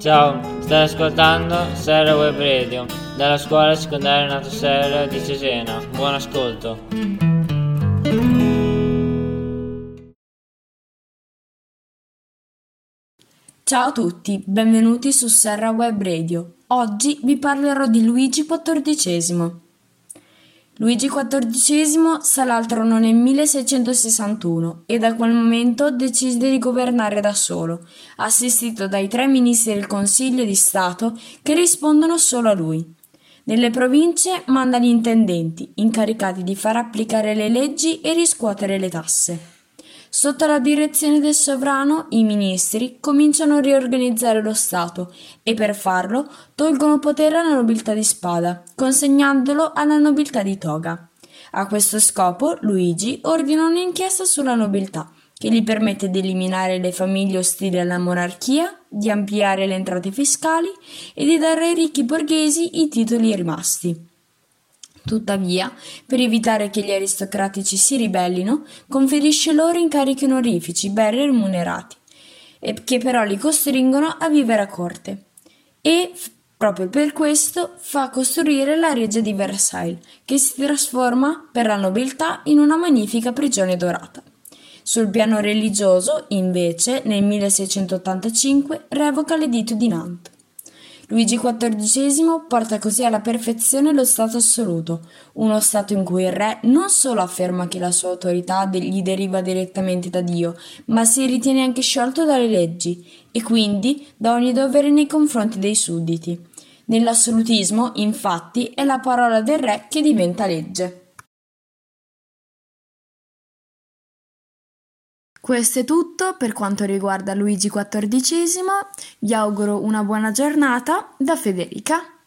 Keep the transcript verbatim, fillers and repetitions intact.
Ciao, stai ascoltando Serra Web Radio, dalla scuola secondaria Renato Serra di Cesena. Buon ascolto. Ciao a tutti, benvenuti su Serra Web Radio. Oggi vi parlerò di Luigi quattordicesimo. Luigi quattordicesimo sarà al trono nel milleseicentosessantuno e da quel momento decide di governare da solo, assistito dai tre ministri del Consiglio di Stato che rispondono solo a lui. Nelle province manda gli intendenti, incaricati di far applicare le leggi e riscuotere le tasse. Sotto la direzione del sovrano, i ministri cominciano a riorganizzare lo Stato e per farlo tolgono potere alla nobiltà di spada, consegnandolo alla nobiltà di toga. A questo scopo, Luigi ordina un'inchiesta sulla nobiltà, che gli permette di eliminare le famiglie ostili alla monarchia, di ampliare le entrate fiscali e di dare ai ricchi borghesi i titoli rimasti. Tuttavia, per evitare che gli aristocratici si ribellino, conferisce loro incarichi onorifici ben remunerati, che però li costringono a vivere a corte. E, f- proprio per questo, fa costruire la reggia di Versailles, che si trasforma per la nobiltà in una magnifica prigione dorata. Sul piano religioso, invece, nel milleseicentottantacinque revoca l'editto di Nantes. Luigi quattordicesimo porta così alla perfezione lo Stato assoluto, uno Stato in cui il re non solo afferma che la sua autorità gli deriva direttamente da Dio, ma si ritiene anche sciolto dalle leggi e quindi da ogni dovere nei confronti dei sudditi. Nell'assolutismo, infatti, è la parola del re che diventa legge. Questo è tutto per quanto riguarda Luigi quattordicesimo, vi auguro una buona giornata da Federica.